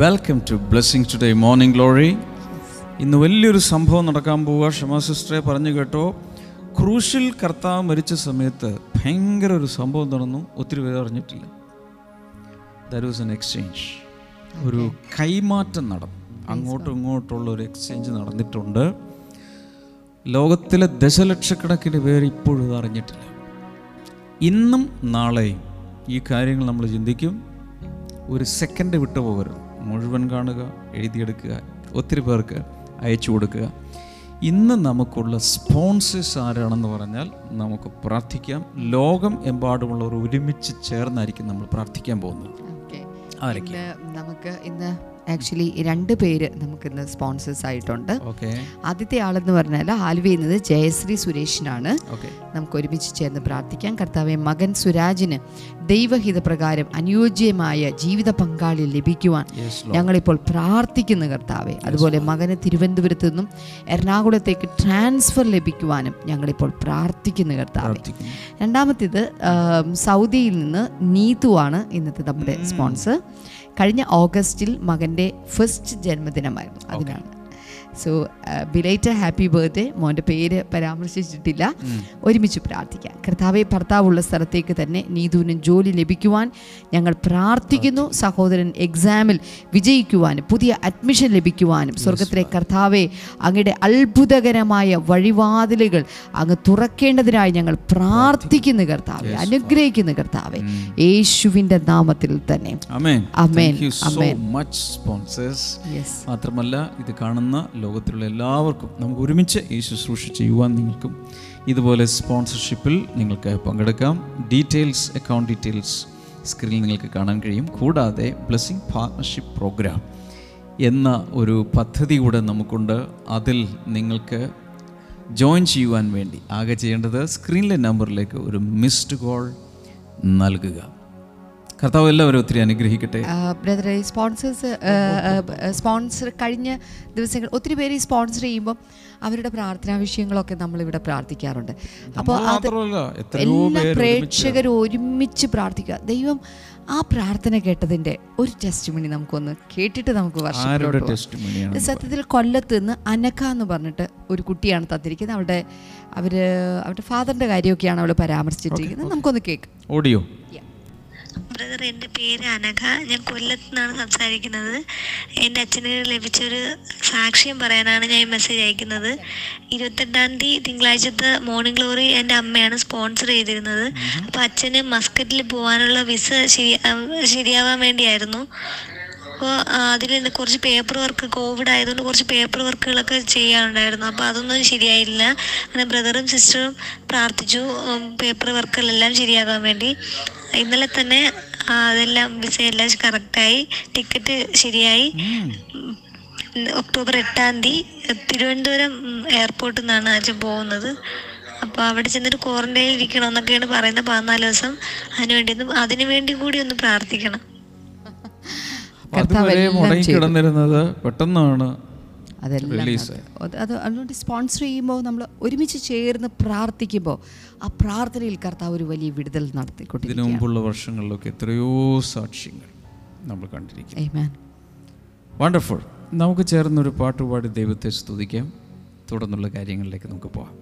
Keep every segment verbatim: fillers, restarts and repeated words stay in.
Welcome to blessing today morning glory. ഇന്ന് വലിയൊരു സംഭവം നടക്കാൻ പോവുക. ഷമ സിസ്റ്ററെ പറഞ്ഞു കേട്ടോ, ക്രൂശിൽ കർത്താവ് മരിച്ച സമയത്ത് ഭയങ്കര ഒരു സംഭവം നടന്നു, ഒത്തിരി പേര് അറിഞ്ഞിട്ടില്ല. ദാറ്റ് വാസ് ആൻ എക്സ്ചേഞ്ച്, ഒരു കൈമാറ്റം നടന്നു. അങ്ങോട്ടും ഇങ്ങോട്ടുള്ള ഒരു എക്സ്ചേഞ്ച് നടന്നിട്ടുണ്ട്. ലോകത്തിലെ ദശലക്ഷക്കണക്കിന് പേർ ഇപ്പോഴും ഇത് അറിഞ്ഞിട്ടില്ല. ഇന്നും നാളെയും ഈ കാര്യങ്ങൾ നമ്മൾ ചിന്തിക്കും. ഒരു സെക്കൻഡ് വിട്ടു പോകരുത്, മുഴുവൻ കാണുക, എഴുതിയെടുക്കുക, ഒത്തിരി പേർക്ക് അയച്ചു കൊടുക്കുക. ഇന്ന് നമുക്കുള്ള സ്പോൺസേഴ്സ് ആരാണെന്ന് പറഞ്ഞാൽ നമുക്ക് പ്രാർത്ഥിക്കാം. ലോകം എമ്പാടുമുള്ളവർ ഒരുമിച്ച് ചേർന്നായിരിക്കും നമ്മൾ പ്രാർത്ഥിക്കാൻ പോകുന്നത്. നമുക്ക് ഇന്ന് ആക്ച്വലി രണ്ട് പേര് നമുക്കിന്ന് സ്പോൺസേഴ്സ് ആയിട്ടുണ്ട്. ആദ്യത്തെ ആളെന്ന് പറഞ്ഞാൽ ആലുവയിൽ നിന്ന് ജയശ്രീ സുരേഷിനാണ്. നമുക്ക് ഒരുമിച്ച് ചേർന്ന് പ്രാർത്ഥിക്കാം. കർത്താവെ, മകൻ സുരാജിന് ദൈവഹിതപ്രകാരം അനുയോജ്യമായ ജീവിത പങ്കാളി ലഭിക്കുവാൻ ഞങ്ങളിപ്പോൾ പ്രാർത്ഥിക്കുന്നു കർത്താവെ. അതുപോലെ മകന് തിരുവനന്തപുരത്ത് നിന്നും എറണാകുളത്തേക്ക് ട്രാൻസ്ഫർ ലഭിക്കുവാനും ഞങ്ങളിപ്പോൾ പ്രാർത്ഥിക്കുന്നു കർത്താവെ. രണ്ടാമത്തേത് സൗദിയിൽ നിന്ന് നീതു ആണ് ഇന്നത്തെ നമ്മുടെ സ്പോൺസർ. കഴിഞ്ഞ ഓഗസ്റ്റിൽ മകൻ്റെ ഫസ്റ്റ് ജന്മദിനമായിരുന്നു, അതിനാണ്. So belated happy birthday. മോൻ്റെ പേര് പരാമർശിച്ചിട്ടില്ല. ഒരുമിച്ച് പ്രാർത്ഥിക്കാം. കർത്താവെ, ഭർത്താവുള്ള സ്ഥലത്തേക്ക് തന്നെ നീതുവിന് ജോലി ലഭിക്കുവാൻ ഞങ്ങൾ പ്രാർത്ഥിക്കുന്നു. സഹോദരൻ എക്സാമിൽ വിജയിക്കുവാനും പുതിയ അഡ്മിഷൻ ലഭിക്കുവാനും സ്വർഗത്തിലെ കർത്താവെ അങ്ങയുടെ അത്ഭുതകരമായ വഴിവാതിലുകൾ അങ്ങ് തുറക്കേണ്ടതിനായി ഞങ്ങൾ പ്രാർത്ഥിക്കുന്നു കർത്താവെ, അനുഗ്രഹിക്കുന്നു കർത്താവെ, യേശുവിൻ്റെ നാമത്തിൽ തന്നെ ആമേൻ. Thank you so much sponsors. മാത്രമല്ല ഇത് കാണുന്ന ലോകത്തിലുള്ള എല്ലാവർക്കും നമുക്ക് ഒരുമിച്ച് ഈ ശുശ്രൂഷ ചെയ്യുവാൻ നിങ്ങൾക്കും ഇതുപോലെ സ്പോൺസർഷിപ്പിൽ നിങ്ങൾക്ക് പങ്കെടുക്കാം. ഡീറ്റെയിൽസ്, അക്കൗണ്ട് ഡീറ്റെയിൽസ് സ്ക്രീനിൽ നിങ്ങൾക്ക് കാണാൻ കഴിയും. കൂടാതെ ബ്ലെസ്സിംഗ് പാർട്ണർഷിപ്പ് പ്രോഗ്രാം എന്ന ഒരു പദ്ധതി കൂടെ നമുക്കുണ്ട്. അതിൽ നിങ്ങൾക്ക് ജോയിൻ ചെയ്യുവാൻ വേണ്ടി ആകെ ചെയ്യേണ്ടത് സ്ക്രീനിലെ നമ്പറിലേക്ക് ഒരു മിസ്ഡ് കോൾ നൽകുക. കർത്താവ് എല്ലാവരും ഒത്തിരി അനുഗ്രഹിക്കട്ടെ. ബ്രദറെ, സ്പോൺസേഴ്സ് സ്പോൺസർ കഴിഞ്ഞ ദിവസങ്ങൾ ഒത്തിരി പേര് ഈ സ്പോൺസർ ചെയ്യുമ്പോൾ അവരുടെ പ്രാർത്ഥനാ വിഷയങ്ങളൊക്കെ നമ്മളിവിടെ പ്രാർത്ഥിക്കാറുണ്ട്. അപ്പോൾ എല്ലാ പ്രേക്ഷകരും ഒരുമിച്ച് പ്രാർത്ഥിക്കുക. ദൈവം ആ പ്രാർത്ഥന കേട്ടതിൻ്റെ ഒരു ടെസ്റ്റിമണി നമുക്കൊന്ന് കേട്ടിട്ട് നമുക്ക് വർഷം. സത്യത്തിൽ കൊല്ലത്ത് നിന്ന് അനഖ എന്ന് പറഞ്ഞിട്ട് ഒരു കുട്ടിയാണ് തന്നിരിക്കുന്നത്. അവരുടെ അവർ അവരുടെ ഫാദറിൻ്റെ കാര്യമൊക്കെയാണ് അവൾ പരാമർശിച്ചിരിക്കുന്നത്. നമുക്കൊന്ന് കേൾക്കാം ഓഡിയോ. ബ്രദർ, എൻ്റെ പേര് അനഘ. ഞാൻ കൊല്ലത്ത് നിന്നാണ് സംസാരിക്കുന്നത്. എൻ്റെ അച്ഛന് ലഭിച്ചൊരു സാക്ഷ്യം പറയാനാണ് ഞാൻ ഈ മെസ്സേജ് അയക്കുന്നത്. ഇരുപത്തെട്ടാം തീയതി തിങ്കളാഴ്ചത്തെ മോർണിംഗ് ഗ്ലോറി എൻ്റെ അമ്മയാണ് സ്പോൺസർ ചെയ്തിരുന്നത്. അപ്പോൾ അച്ഛന് മസ്കറ്റിൽ പോകാനുള്ള വിസ ശരി ശരിയാവാൻ വേണ്ടിയായിരുന്നു. അപ്പോൾ അതിൽ കുറച്ച് പേപ്പർ വർക്ക്, കോവിഡ് ആയതുകൊണ്ട് കുറച്ച് പേപ്പർ വർക്കുകളൊക്കെ ചെയ്യാനുണ്ടായിരുന്നു. അപ്പോൾ അതൊന്നും ശരിയായില്ല. അങ്ങനെ ബ്രദറും സിസ്റ്ററും പ്രാർത്ഥിച്ചു പേപ്പർ വർക്കുകളെല്ലാം ശരിയാകാൻ വേണ്ടി. ഇന്നലെ തന്നെ അതെല്ലാം വിസ എല്ലാം കറക്റ്റായി, ടിക്കറ്റ് ശരിയായി. ഒക്ടോബർ എട്ടാം തീയതി തിരുവനന്തപുരം എയർപോർട്ടിൽ നിന്നാണ് അച്ഛൻ പോകുന്നത്. അപ്പോൾ അവിടെ ചെന്നിട്ട് ക്വാറന്റൈനിൽ ഇരിക്കണമെന്നൊക്കെയാണ് പറയുന്നത് പതിനാല് ദിവസം. അതിനുവേണ്ടി അതിനു വേണ്ടി കൂടി ഒന്ന് പ്രാർത്ഥിക്കണം. അതുവരെ മുടങ്ങി കിടന്നിരുന്നത് പെട്ടെന്നാണ്. അത് അതുകൊണ്ട് സ്പോൺസർ ചെയ്യുമ്പോൾ നമ്മൾ ഒരുമിച്ച് ചേർന്ന് പ്രാർത്ഥിക്കുമ്പോൾ ആ പ്രാർത്ഥനയിൽ കർത്താവ് ഒരു വലിയ വിടുതൽ നടത്തിക്കൊണ്ടിരിക്കുകയാണ്. ഇതിനു മുമ്പുള്ള വർഷങ്ങളിലൊക്കെ എത്രയോ സാക്ഷ്യങ്ങൾ നമ്മൾ കണ്ടിരിക്കുന്നു. ആമേൻ. വണ്ടർഫുൾ. നമുക്ക് ചേർന്നൊരു പാട്ടുപാടി ദൈവത്തെ സ്തുതിക്കാം. തുടർന്നുള്ള കാര്യങ്ങളിലേക്ക് നമുക്ക് പോകാം.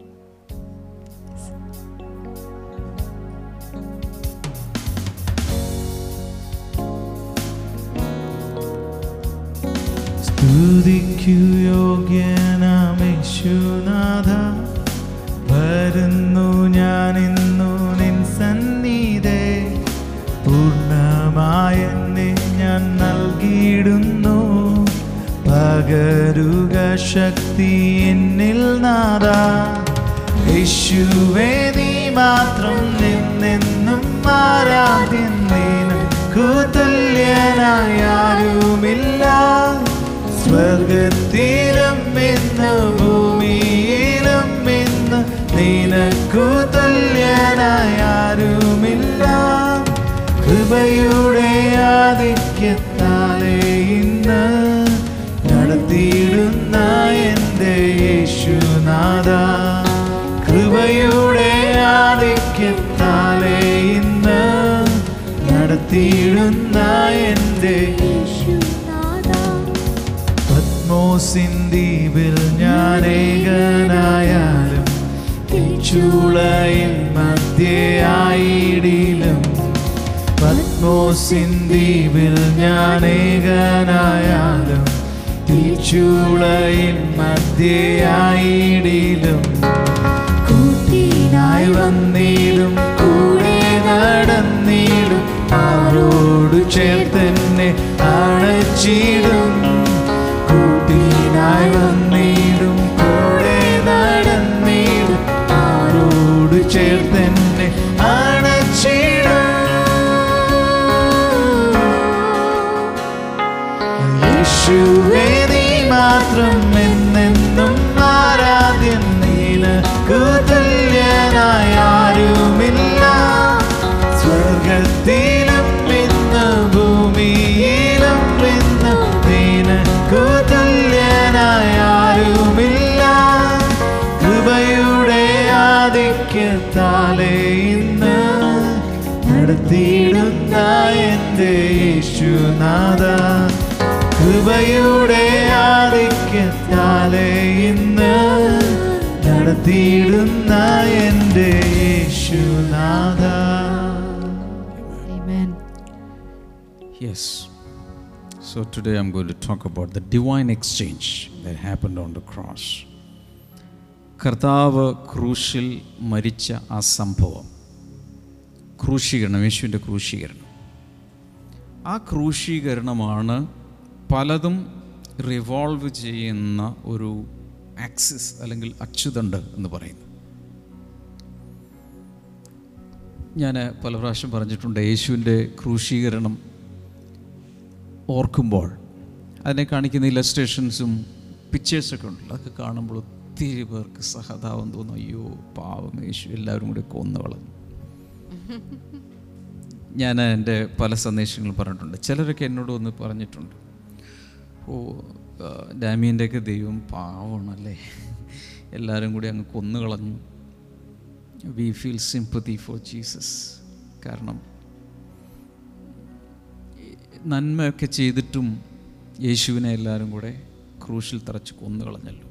സ്തുതിക്കു യോഗ്യനാമേശുനാഥ, വരുന്നു ഞാനിന്നു നിൻ സന്നിധേ, പൂർണ്ണമായെന്നെ ഞാൻ നൽകിയിടുന്നു. പകരുക ശക്തി എന്നിൽ നാഥ. യേശുവേ, നീ മാത്രം നിന്നെന്നും ആരാധ്യൻ, നിനക്കു തുല്യനായാരുമില്ല. സ്വർഗത്തിലും ഇന്ന് ഭൂമിയിലും ഇന്ന് നിനക്കു തുല്യനായാരുമില്ല. കൃപയുടെ ആധിക്യത്താലേ ഇന്ന് നടത്തിയിടുന്ന എൻ്റെ യേശുനാഥ, കൃപയുടെ ആധിക്യത്താലേ ഇന്ന് നടത്തിയിടുന്ന എൻ്റെ യേശുനാഥ. കോസിൻ ദ്വീപിൽ ഞാനേകനായാലും ചുളയിൽ മധ്യയായിടിലും പത്മോസിൻ ദ്വീപിൽ ഞാനേകനായാലും ചുളയിൽ മധ്യയായിടിലും കൂട്ടിനായി വന്നീടും കൂടെ നടന്നീടും ആരോടു ചേർത്തന്നെ അണച്ചിടും കൂട്ടിനായി വന്നീടും കൂടെ നടന്നീടും ആരോടു ചേർത്തന്നെ അണച്ചിടും യേശുവേ നീ മാത്രം എന്നെന്നും ആരാധ്യൻ നിനക്കു തുല്യനായ ആരുമില്ല സ്വർഗത്തിലും ഇന്ന് ഭൂമിയിലും ഇന്ന് നിനക്കു തുല്യനായ ആരുമില്ല കൃപയുടെ ആധിക്യത്താലേ ഇന്ന് നടത്തിയിടുന്ന എൻ്റെ യേശുനാഥ കൃപയുടെ ആധിക്യത്താലേ ഇന്ന് നടത്തിയിടുന്ന എൻ്റെ യേശുനാഥ. Amen. Yes. So today I'm going to talk about the divine exchange that happened on the cross. കർത്താവ് ക്രൂശിൽ മരിച്ച ആ സംഭവം, ക്രൂശീകരണം, യേശുവിൻ്റെ ക്രൂശീകരണം, ആ ക്രൂശീകരണമാണ് പലതും റിവോൾവ് ചെയ്യുന്ന ഒരു ആക്സിസ് അല്ലെങ്കിൽ അച്ചുതണ്ട് എന്ന് പറയുന്നത്. ഞാൻ പല പ്രാവശ്യം പറഞ്ഞിട്ടുണ്ട്, യേശുവിൻ്റെ ക്രൂശീകരണം ഓർക്കുമ്പോൾ അതിനെ കാണിക്കുന്ന ഇലസ്ട്രേഷൻസും പിക്ചേഴ്സൊക്കെ ഉണ്ടല്ലോ, അതൊക്കെ കാണുമ്പോൾ ഒത്തിരി പേർക്ക് സഹതാപം തോന്നും. അയ്യോ പാവം യേശു, എല്ലാവരും കൂടി കൊന്നു കളഞ്ഞു. ഞാൻ എൻ്റെ പല സന്ദേശങ്ങളും പറഞ്ഞിട്ടുണ്ട്. ചിലരൊക്കെ എന്നോട് ഒന്ന് പറഞ്ഞിട്ടുണ്ട്, ഓ ഡാമിയൻ്റെയൊക്കെ ദൈവം പാവമാണല്ലേ, എല്ലാവരും കൂടി അങ്ങ് കൊന്നു കളഞ്ഞു. We feel sympathy for Jesus. കാരണം നന്മയൊക്കെ ചെയ്തിട്ടും യേശുവിനെ എല്ലാവരും കൂടെ ക്രൂശിൽ തറച്ച് കൊന്നു കളഞ്ഞല്ലോ.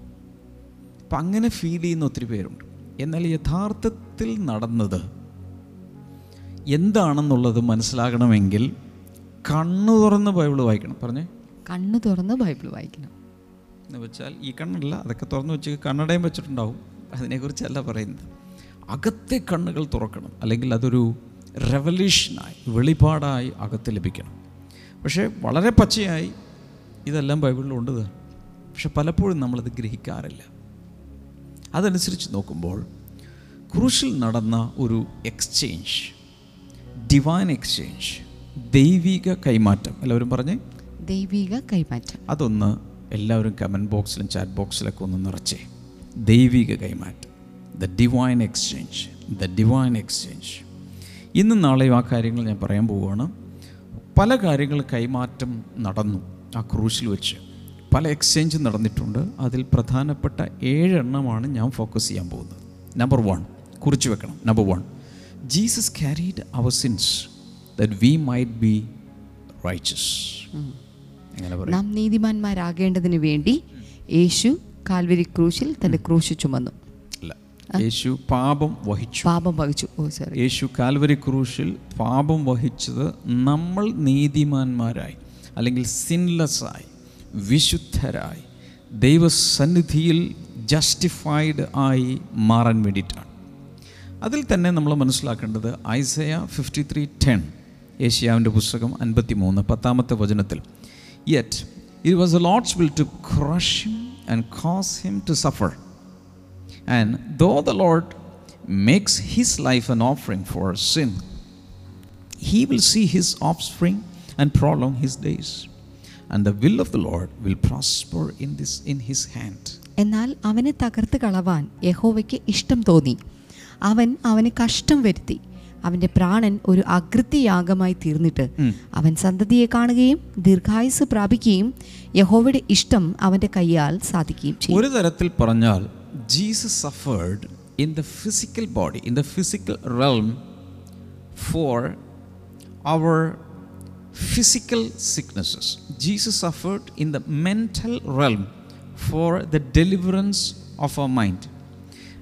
അപ്പം അങ്ങനെ ഫീൽ ചെയ്യുന്ന ഒത്തിരി പേരുണ്ട്. എന്നാൽ യഥാർത്ഥത്തിൽ നടന്നത് എന്താണെന്നുള്ളത് മനസ്സിലാകണമെങ്കിൽ കണ്ണു തുറന്ന് ബൈബിൾ വായിക്കണം. പറഞ്ഞേ, കണ്ണു തുറന്ന് ബൈബിൾ വായിക്കണം എന്ന് വെച്ചാൽ ഈ കണ്ണല്ല, അതൊക്കെ തുറന്ന് വെച്ച് കണ്ണടയും വെച്ചിട്ടുണ്ടാവും, അതിനെക്കുറിച്ചല്ല പറയുന്നത്. അകത്തെ കണ്ണുകൾ തുറക്കണം, അല്ലെങ്കിൽ അതൊരു റെവല്യൂഷനായി വെളിപാടായി അകത്ത് ലഭിക്കണം. പക്ഷേ വളരെ പച്ചയായി ഇതെല്ലാം ബൈബിളിലുണ്ട്, പക്ഷെ പലപ്പോഴും നമ്മളത് ഗ്രഹിക്കാറില്ല. അതനുസരിച്ച് നോക്കുമ്പോൾ ക്രൂശിൽ നടന്ന ഒരു എക്സ്ചേഞ്ച്, ഡിവൈൻ എക്സ്ചേഞ്ച്, ദൈവിക കൈമാറ്റം, എല്ലാവരും പറഞ്ഞേ ദൈവിക കൈമാറ്റം. അതൊന്ന് എല്ലാവരും കമൻറ്റ് ബോക്സിലും ചാറ്റ് ബോക്സിലൊക്കെ ഒന്ന് നിറച്ചേ. ദൈവിക കൈമാറ്റം, the divine exchange, the divine exchange. ഇന്നും നാളെയും ആ കാര്യങ്ങൾ ഞാൻ പറയാൻ പോവുകയാണ്. പല കാര്യങ്ങൾ കൈമാറ്റം നടന്നു ആ ക്രൂശിൽ വെച്ച്, പല എക്സ്ചേഞ്ച് നടന്നിട്ടുണ്ട്. അതിൽ പ്രധാനപ്പെട്ട ഏഴെണ്ണമാണ് ഞാൻ ഫോക്കസ് ചെയ്യാൻ പോകുന്നത്. നമ്പർ വൺ, കുറിച്ച് വെക്കണം. Number one, Jesus carried our sins that we might be righteous. നാം നീതിമാന്മാരാകേണ്ടതിന് വേണ്ടി യേശു കാൽവരി ക്രൂശിൽ തന്റെ ക്രൂശ് ചുമന്നു. അല്ല, യേശു പാപം വഹിച്ചു. പാപം വഹിച്ചു. ഓ സോറി. യേശു കാൽവരി ക്രൂശിൽ പാപം വഹിച്ചത് നമ്മൾ നീതിമാന്മാരായി, അല്ലെങ്കിൽ സിൻലെസ്സായി, വിശുദ്ധരായി, ദൈവസന്നിധിയിൽ ജസ്റ്റിഫൈഡ് ആയി മാറാൻ വേണ്ടിയിട്ടാണ്. അതിൽ തന്നെ നമ്മൾ മനസ്സിലാക്കേണ്ടത് ഐസയ ഫിഫ്റ്റി ത്രീ ടെൻ, ഏഷ്യാവിൻ്റെ പുസ്തകം അൻപത്തി മൂന്ന് പത്താമത്തെ വചനത്തിൽ, yet it was the Lord's will to crush him and cause him to suffer and though the Lord makes his life an offering for sin he will see his offspring and prolong his days and the will of the Lord will prosper in this in his hand. എന്നാൽ അവനെ തകർത്ത് കളവാൻ യഹോവയ്ക്ക് ഇഷ്ടം തോന്നി, അവൻ അവന് കഷ്ടം വരുത്തി, അവന്റെ പ്രാണൻ ഒരു അകൃത്യയാഗമായി തീർന്നിട്ട് അവൻ സന്തതിയെ കാണുകയും ദീർഘായുസ് പ്രാപിക്കുകയും യഹോവയുടെ ഇഷ്ടം അവന്റെ കയ്യാൽ സാധിക്കുകയും ചെയ്യും. ഒരു തരത്തിൽ പറഞ്ഞാൽ Jesus suffered in the physical body, in the physical realm, for our physical sicknesses. Jesus suffered in the mental realm for the deliverance of our mind.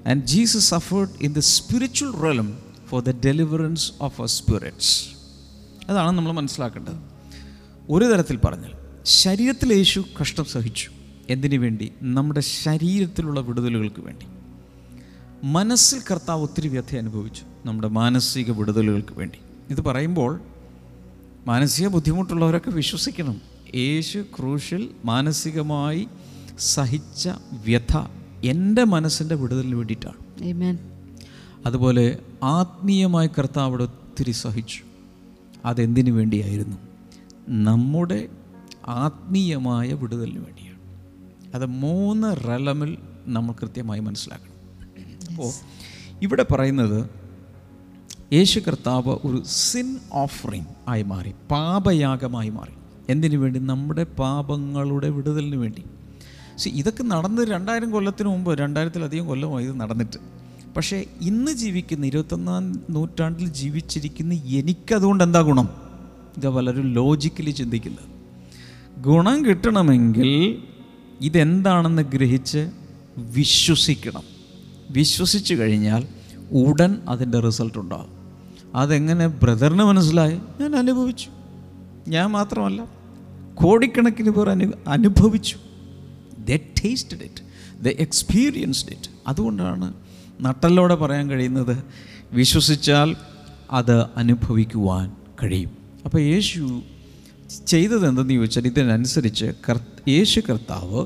And Jesus suffered in the spiritual realm for the deliverance of our spirits. അതാണ് നമ്മൾ മനസ്സിലാക്കേണ്ടത്. ഒരു തരത്തിൽ പറഞ്ഞാൽ ശരീരത്തിൽ യേശു കഷ്ടം സഹിച്ചു. എന്തിനു വേണ്ടി? നമ്മുടെ ശരീരത്തിലുള്ള വിടുതലുകൾക്ക് വേണ്ടി. മനസ്സിൽ കർത്താവ് ഒത്തിരി വ്യഥ അനുഭവിച്ചു നമ്മുടെ മാനസിക വിടുതലുകൾക്ക് വേണ്ടി. ഇത് പറയുമ്പോൾ മാനസിക ബുദ്ധിമുട്ടുള്ളവരൊക്കെ വിശ്വസിക്കണം, യേശു ക്രൂശിൽ മാനസികമായി സഹിച്ച വ്യഥ എൻ്റെ മനസ്സിൻ്റെ വിടുതലിന് വേണ്ടിയിട്ടാണ്. ആമേൻ. അതുപോലെ ആത്മീയമായി കർത്താവ് അവിടെ ഒത്തിരി സഹിച്ചു. അതെന്തിനു വേണ്ടിയായിരുന്നു? നമ്മുടെ ആത്മീയമായ വിടുതലിന് വേണ്ടിയാണ്. അത് മൂന്ന് റലമിൽ നമ്മൾ കൃത്യമായി മനസ്സിലാക്കണം. അപ്പോൾ ഇവിടെ പറയുന്നത് യേശു കർത്താവ് ഒരു സിൻ ഓഫറിങ് ആയി മാറി, പാപയാഗമായി മാറി. എന്തിനു വേണ്ടി? നമ്മുടെ പാപങ്ങളുടെ വിടുതലിന് വേണ്ടി. സോ ഇതൊക്കെ നടന്നത് രണ്ടായിരം കൊല്ലത്തിന് മുമ്പ്, രണ്ടായിരത്തിലധികം കൊല്ലമായി ഇത് നടന്നിട്ട്. പക്ഷേ ഇന്ന് ജീവിക്കുന്ന, ഇരുപത്തൊന്നാം നൂറ്റാണ്ടിൽ ജീവിച്ചിരിക്കുന്ന എനിക്കതുകൊണ്ട് എന്താ ഗുണം? ഇത് വളരെ ലോജിക്കലി ചിന്തിക്കുന്നത്. ഗുണം കിട്ടണമെങ്കിൽ ഇതെന്താണെന്ന് ഗ്രഹിച്ച് വിശ്വസിക്കണം. വിശ്വസിച്ച് കഴിഞ്ഞാൽ ഉടൻ അതിൻ്റെ റിസൾട്ട് ഉണ്ടാകും. അതെങ്ങനെ ബ്രദറിന് മനസ്സിലായി? ഞാൻ അനുഭവിച്ചു. ഞാൻ മാത്രമല്ല, കോടിക്കണക്കിന് പേർ അനു അനുഭവിച്ചു they tasted it, they experienced it. അതുകൊണ്ടാണ് നട്ടലോടെ പറയാൻ കഴിയുന്നത്, വിശ്വസിച്ചാൽ അത് അനുഭവിക്കുവാൻ കഴിയും. അപ്പോൾ യേശു ചെയ്തത് എന്തെന്ന് ചോദിച്ചാൽ, ഇതിനനുസരിച്ച് യേശു കർത്താവ്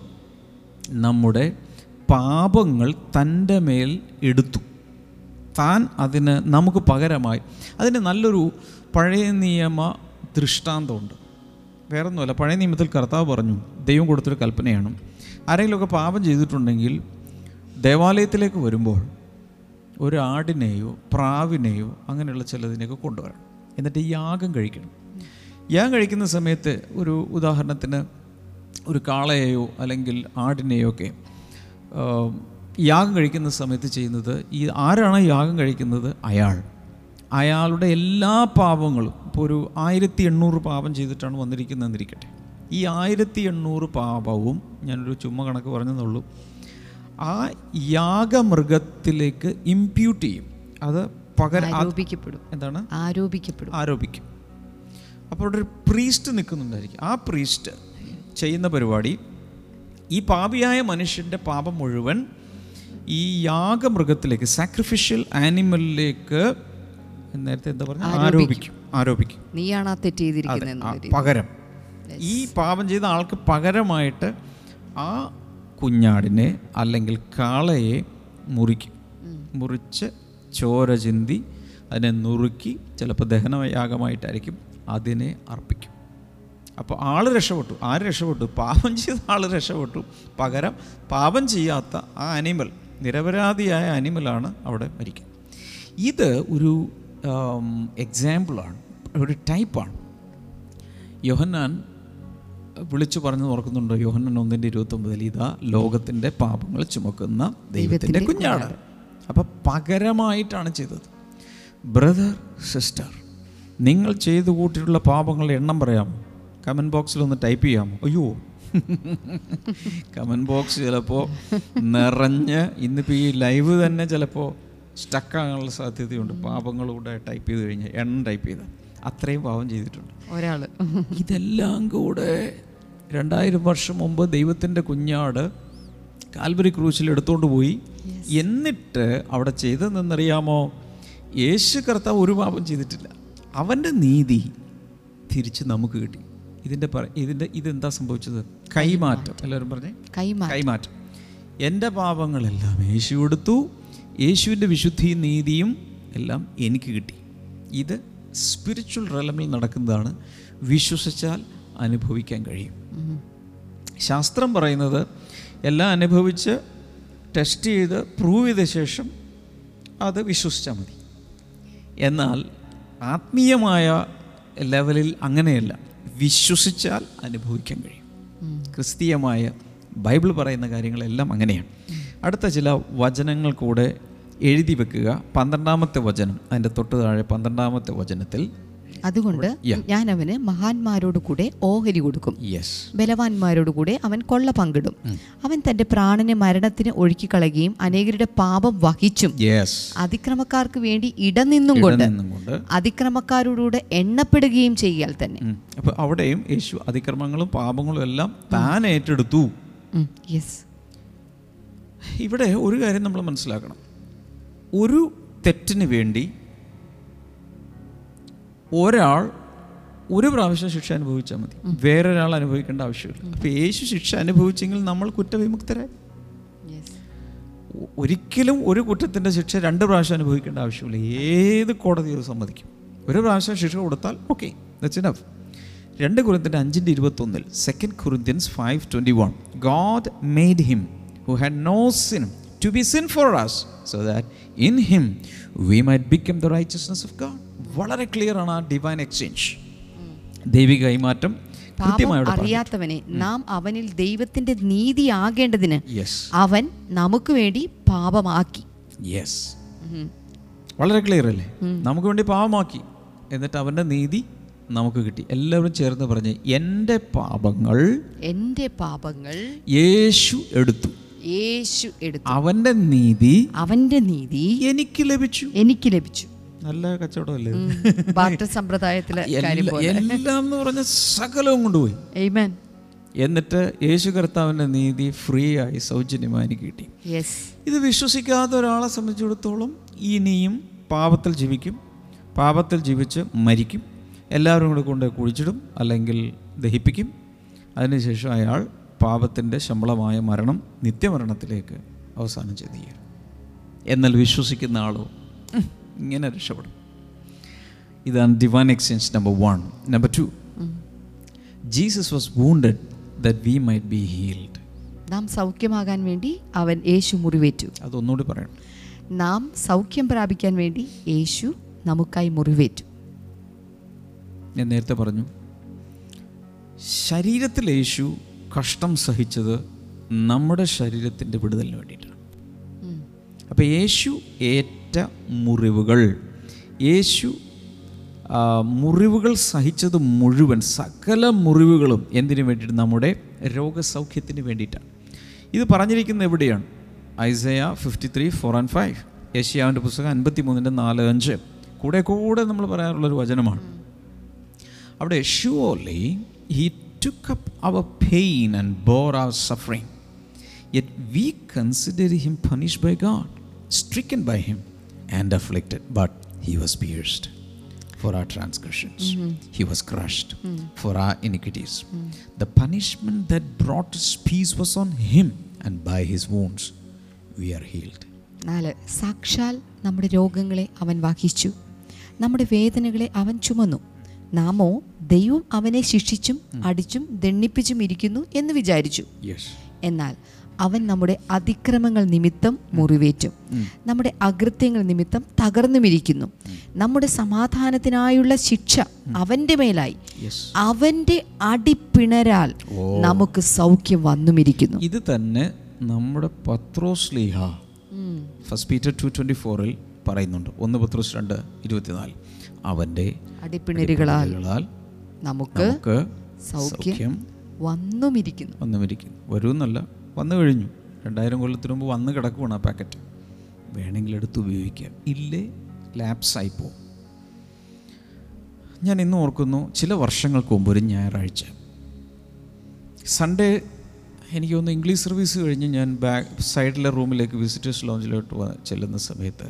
നമ്മുടെ പാപങ്ങൾ തൻ്റെ മേൽ എടുത്തു. താൻ അതിന് നമുക്ക് പകരമായി. അതിന് നല്ലൊരു പഴയ നിയമ ദൃഷ്ടാന്തമുണ്ട്. വേറൊന്നുമല്ല, പഴയ നിയമത്തിൽ കർത്താവ് പറഞ്ഞു, ദൈവം കൊടുത്തൊരു കൽപ്പനയാണ്, ആരെങ്കിലുമൊക്കെ പാപം ചെയ്തിട്ടുണ്ടെങ്കിൽ ദേവാലയത്തിലേക്ക് വരുമ്പോൾ ഒരു ആടിനെയോ പ്രാവിനെയോ അങ്ങനെയുള്ള ചിലതിനെയൊക്കെ കൊണ്ടുവരണം, എന്നിട്ട് യാഗം കഴിക്കണം. യാഗം കഴിക്കുന്ന സമയത്ത് ഒരു ഉദാഹരണത്തിന് ഒരു കാളയെയോ അല്ലെങ്കിൽ ആടിനെയോ ഒക്കെ യാഗം കഴിക്കുന്ന സമയത്ത് ചെയ്യുന്നത്, ഈ ആരാണ് യാഗം കഴിക്കുന്നത്, അയാൾ അയാളുടെ എല്ലാ പാപങ്ങളും, ഇപ്പോൾ ഒരു ആയിരത്തി എണ്ണൂറ് പാപം ചെയ്തിട്ടാണ് വന്നിരിക്കുന്നതെന്നിരിക്കട്ടെ, ഈ ആയിരത്തി എണ്ണൂറ് പാപവും, ഞാനൊരു ചുമ്മാ കണക്ക് പറഞ്ഞെന്നുള്ളൂ, ആ യാഗമൃഗത്തിലേക്ക് ഇമ്പ്യൂട്ട് ചെയ്യും. അത് പകരം ആരോപിക്കപ്പെടും. എന്താണ് ആരോപിക്കപ്പെടും? ആരോപിക്കും. അപ്പോൾ അവിടെ ഒരു പ്രീസ്റ്റ് നിൽക്കുന്നുണ്ടായിരിക്കും. ആ പ്രീസ്റ്റ് ചെയ്യുന്ന പരിപാടി, ഈ പാപിയായ മനുഷ്യൻ്റെ പാപം മുഴുവൻ ഈ യാഗമൃഗത്തിലേക്ക്, സാക്രിഫിഷ്യൽ ആനിമലിലേക്ക്, നേരത്തെ എന്താ പറഞ്ഞ, ആരോപിക്കും ആരോപിക്കും നീയാണ് ആ തെറ്റ് ചെയ്തിരിക്കുന്നത്. പകരം ഈ പാപം ചെയ്ത ആൾക്ക് പകരമായിട്ട് ആ കുഞ്ഞാടിനെ അല്ലെങ്കിൽ കാളയെ മുറിക്കും. മുറിച്ച് ചോര ചിന്തി അതിനെ നുറുക്കി, ചിലപ്പോൾ ദഹനയാഗമായിട്ടായിരിക്കും, അതിനെ അർപ്പിക്കും. അപ്പോൾ ആൾ രക്ഷപ്പെട്ടു. ആര് രക്ഷപ്പെട്ടു? പാപം ചെയ്ത ആൾ രക്ഷപ്പെട്ടു. പകരം പാപം ചെയ്യാത്ത ആ അനിമൽ, നിരപരാധിയായ അനിമലാണ് അവിടെ മരിക്കുന്നത്. ഇത് ഒരു എക്സാമ്പിളാണ്, ഒരു ടൈപ്പാണ്. യോഹന്നാൻ വിളിച്ചു പറഞ്ഞു ഓർക്കുന്നുണ്ടോ? യോഹന്നാൻ ഒന്നിൻ്റെ ഇരുപത്തൊമ്പതിൽ, ഇതാ ലോകത്തിൻ്റെ പാപങ്ങൾ ചുമക്കുന്ന ദൈവത്തിൻ്റെ കുഞ്ഞാണ്. അപ്പോൾ പകരമായിട്ടാണ് ചെയ്തത്. ബ്രദർ, സിസ്റ്റർ, നിങ്ങൾ ചെയ്തു കൂട്ടിയിട്ടുള്ള പാപങ്ങളുടെ എണ്ണം പറയാമോ? കമൻറ്റ് ബോക്സിലൊന്ന് ടൈപ്പ് ചെയ്യാമോ? അയ്യോ, കമൻറ്റ് ബോക്സ് ചിലപ്പോൾ നിറഞ്ഞ്, ഇന്നിപ്പോൾ ഈ ലൈവ് തന്നെ ചിലപ്പോൾ സ്റ്റക്കാകാനുള്ള സാധ്യതയുണ്ട്. പാപങ്ങളൂടെ ടൈപ്പ് ചെയ്ത് കഴിഞ്ഞാൽ, എണ്ണം ടൈപ്പ് ചെയ്താൽ അത്രയും പാപം ചെയ്തിട്ടുണ്ട് ഒരാൾ. ഇതെല്ലാം കൂടെ രണ്ടായിരം വർഷം മുമ്പ് ദൈവത്തിൻ്റെ കുഞ്ഞാട് കാൽവരി ക്രൂശിൽ എടുത്തുകൊണ്ട് പോയി. എന്നിട്ട് അവിടെ ചെയ്തതെന്നറിയാമോ? യേശു കർത്താവ് ഒരു പാപം ചെയ്തിട്ടില്ല. അവൻ്റെ നീതി തിരിച്ച് നമുക്ക് കിട്ടി. ഇതിൻ്റെ ഇതിൻ്റെ ഇതെന്താ സംഭവിച്ചത്? കൈമാറ്റം. എല്ലാവരും പറഞ്ഞേ, കൈമാറ്റം. എൻ്റെ പാപങ്ങളെല്ലാം യേശു എടുത്തു. യേശുവിൻ്റെ വിശുദ്ധിയും നീതിയും എല്ലാം എനിക്ക് കിട്ടി. ഇത് സ്പിരിച്വൽ റെലമിൽ നടക്കുന്നതാണ്. വിശ്വസിച്ചാൽ അനുഭവിക്കാൻ കഴിയും. ശാസ്ത്രം പറയുന്നത് എല്ലാം അനുഭവിച്ച് ടെസ്റ്റ് ചെയ്ത് പ്രൂവ് ചെയ്ത ശേഷം അത് വിശ്വസിച്ചാൽ മതി. എന്നാൽ ആത്മീയമായ ലെവലിൽ അങ്ങനെയല്ല, വിശ്വസിച്ചാൽ അനുഭവിക്കാൻ കഴിയും. ക്രിസ്തീയമായ ബൈബിൾ പറയുന്ന കാര്യങ്ങളെല്ലാം അങ്ങനെയാണ്. അടുത്ത ചില വചനങ്ങൾ കൂടെ എഴുതി വെക്കുക. പന്ത്രണ്ടാമത്തെ വചനം, അതിൻ്റെ തൊട്ട് താഴെ പന്ത്രണ്ടാമത്തെ വചനത്തിൽ, അതുകൊണ്ട് ഞാൻ അവന് മഹാന്മാരോട് കൂടെ ഓഹരി കൊടുക്കും, ബലവാന്മാരോട് കൂടെ അവൻ കൊള്ള പങ്കിടും. അവൻ തന്റെ പ്രാണനെ മരണത്തിന് ഒഴുക്കിക്കളയുകയും അനേകരുടെ പാപം വഹിച്ചും അതിക്രമക്കാർക്ക് വേണ്ടി ഇടനിന്നും കൊണ്ട് അതിക്രമക്കാരോടുകൂടെ എണ്ണപ്പെടുകയും ചെയ്യാൽ തന്നെ. അപ്പൊ അവിടെയും യേശു അതിക്രമങ്ങളും പാപങ്ങളും എല്ലാം താൻ ഏറ്റെടുത്തു. ഇവിടെ ഒരു കാര്യം നമ്മൾ മനസ്സിലാക്കണം, ഒരു തെറ്റിന് വേണ്ടി ഒരാൾ ഒരു പ്രാവശ്യം ശിക്ഷ അനുഭവിച്ചാൽ മതി, വേറൊരാൾ അനുഭവിക്കേണ്ട ആവശ്യമില്ല. അപ്പം യേശു ശിക്ഷ അനുഭവിച്ചെങ്കിൽ നമ്മൾ കുറ്റവിമുക്തരായി. ഒരിക്കലും ഒരു കുറ്റത്തിൻ്റെ ശിക്ഷ രണ്ട് പ്രാവശ്യം അനുഭവിക്കേണ്ട ആവശ്യമില്ല. ഏത് കോടതിയോ സമ്മതിക്കും. ഒരു പ്രാവശ്യം ശിക്ഷ കൊടുത്താൽ ഓക്കെ, ദാറ്റ്സ് ഇനഫ്. രണ്ട് കൊരിന്ത്യൻസ് അഞ്ചിൻ്റെ ഇരുപത്തൊന്നിൽ second Corinthians five twenty one God made him who had no sin to be sin for us so that in him we might become the righteousness of God. വളരെ clear ആണ് ആ divine exchange, ദൈവിക കൈമാറ്റം. അറിയാത്തവനെ നാം അവനിൽ ദൈവത്തിന്റെ നീതി ആകേണ്ടതിന് അവൻ നമുക്ക് വേണ്ടി പാപമാക്കി. യെസ്, വളരെ ക്ലിയർ അല്ലേ? നമുക്ക് വേണ്ടി പാപമാക്കി, എന്നിട്ട് അവന്റെ നീതി നമുക്ക് കിട്ടി. എല്ലാവരും ചേർന്ന് പറഞ്ഞ് എൻ്റെ പാപങ്ങൾ എൻ്റെ പാപങ്ങൾ യേശു എടുത്തു, യേശു എടുത്തു. അവന്റെ നീതി അവന്റെ നീതി എനിക്ക് ലഭിച്ചു, എനിക്ക് ലഭിച്ചു. നല്ല കച്ചവടമല്ലേ ബാർട്ടർ സമ്പ്രദായത്തിലെ കാര്യം പോലെ. എല്ലാം എന്ന് പറഞ്ഞ സകലവും കൊണ്ടുപോയി. ആമേൻ. എന്നിട്ട് യേശു കർത്താവിന്റെ നീതി ഫ്രീ ആയി, സൗജന്യമായി എനിക്ക് കിട്ടി. യെസ്. ഇത് വിശ്വസിക്കാത്ത ഒരാളെ സംബന്ധിച്ചിടത്തോളം ഇനിയും പാപത്തിൽ ജീവിക്കും, പാപത്തിൽ ജീവിച്ച് മരിക്കും, എല്ലാവരും കൂടെ കൊണ്ട് കുഴിച്ചിടും അല്ലെങ്കിൽ ദഹിപ്പിക്കും. അതിനുശേഷം അയാൾ പാപത്തിൻ്റെ ശമ്പളമായ മരണം നിത്യമരണത്തിലേക്ക് അവസാനം ചെയ്തു. എന്നാൽ വിശ്വസിക്കുന്ന ആളോ ഇങ്ങനെ രക്ഷപ്പെടും. ഇതാണ് divine exchange number one. Number two, Jesus was wounded that we might be healed. നാം സൗഖ്യമാകാൻ വേണ്ടി അവൻ യേശു മുറിവേറ്റു. അതൊന്നുകൂടി പറയണം, നാം സൗഖ്യം പ്രാപിക്കാൻ വേണ്ടി യേശു നമുക്കായി മുറിവേറ്റു. ഞാൻ നേരത്തെ പറഞ്ഞു, ശരീരത്തിൽ യേശു കഷ്ടം സഹിച്ചത് നമ്മുടെ ശരീരത്തിൻ്റെ വിടുതലിന് വേണ്ടിയിട്ടാണ്. അപ്പോൾ യേശു ഏറ്റ മുറിവുകൾ, യേശു മുറിവുകൾ സഹിച്ചത് മുഴുവൻ, സകല മുറിവുകളും എന്തിനു വേണ്ടിയിട്ട്? നമ്മുടെ രോഗസൗഖ്യത്തിന് വേണ്ടിയിട്ടാണ്. ഇത് പറഞ്ഞിരിക്കുന്നത് എവിടെയാണ്? Isaiah fifty three four and five, യെശയ്യാവിൻ്റെ പുസ്തകം അൻപത്തി മൂന്നിൻ്റെ നാല് അഞ്ച്, കൂടെ കൂടെ നമ്മൾ പറയാറുള്ളൊരു വചനമാണ്. അവിടെ surely he took up our pain and bore our suffering, yet we consider him punished by God, stricken by him and afflicted, but he was pierced for our transgressions, mm-hmm. he was crushed mm. for our iniquities, mm. the punishment that brought us peace was on him, and by his wounds we are healed. നാല്, സാക്ഷാൽ നമ്മുടെ രോഗങ്ങളെ അവൻ വഹിച്ചു, നമ്മുടെ വേദനകളെ അവൻ ചുമന്നു. നാമോ ദൈവം അവനെ ശിക്ഷിച്ചും അടിച്ചും ദണ്ഡിപ്പിച്ചും ഇരിക്കുന്നു എന്ന് വിചാരിച്ചു, എന്നാൽ അവൻ നമ്മുടെ അതിക്രമങ്ങൾ നിമിത്തം മുറിവേറ്റും, നമ്മുടെ അകൃത്യങ്ങൾ നിമിത്തം തകർന്നുമിരിക്കുന്നു. നമ്മുടെ സമാധാനത്തിനായുള്ള ശിക്ഷ അവൻ്റെ മേലായി, അവൻ്റെ അടിപ്പിണരാൽ നമുക്ക് സൗഖ്യം വന്നുമിരിക്കുന്നു. ഇത് തന്നെ നമ്മുടെ പത്രോസ് ലേഖ ഫസ്റ്റ് പീറ്റർ ടു ട്വന്റി ഫോറിൽ പറയുന്നുണ്ട്. ഒന്ന് പത്രോസ് രണ്ട് ഇരുപത്തിനാല്, അവന്റെ അടിപ്പിണരുകളാൽ നമുക്ക് സൗഖ്യം വന്നുമിരിക്കുന്നു. വന്നുമിരിക്കുന്നു വരുമെന്നല്ല, വന്നു കഴിഞ്ഞു. രണ്ടായിരം കൊല്ലത്തിന് മുമ്പ് വന്ന് കിടക്കുവാണ് ആ പാക്കറ്റ്. വേണമെങ്കിൽ എടുത്ത് ഉപയോഗിക്കാം, ഇല്ലേ ലാപ്സായി പോവും. ഞാൻ ഇന്ന് ഓർക്കുന്നു, ചില വർഷങ്ങൾക്ക് മുമ്പ് ഒരു ഞായറാഴ്ച സൺഡേ എനിക്ക് തോന്നുന്നു ഇംഗ്ലീഷ് സർവീസ് കഴിഞ്ഞ് ഞാൻ ബാക്ക് സൈഡിലെ റൂമിലേക്ക് വിസിറ്റേഴ്സ് ലോഞ്ചിലോട്ട് ചെല്ലുന്ന സമയത്ത്